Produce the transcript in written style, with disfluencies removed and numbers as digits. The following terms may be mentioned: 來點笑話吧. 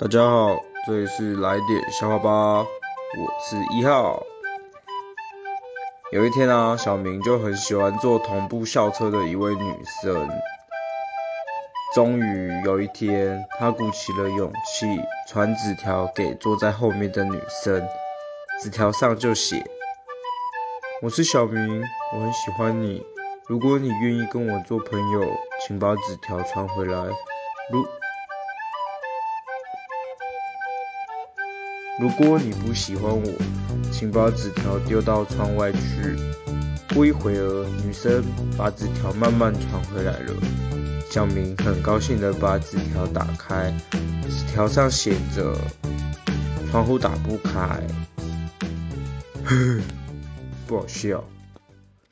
大家好，这里是来点笑话吧，我是1号。有一天啊，小明就很喜欢坐同步校车的一位女生。终于有一天，他鼓起了勇气，传纸条给坐在后面的女生。纸条上就写：“我是小明，我很喜欢你。如果你愿意跟我做朋友，请把纸条传回来。如果你不喜欢我，请把纸条丢到窗外去。”不一会儿，女生把纸条慢慢传回来了。小明很高兴地把纸条打开，纸条上写着：“窗户打不开。”呵呵，不好笑。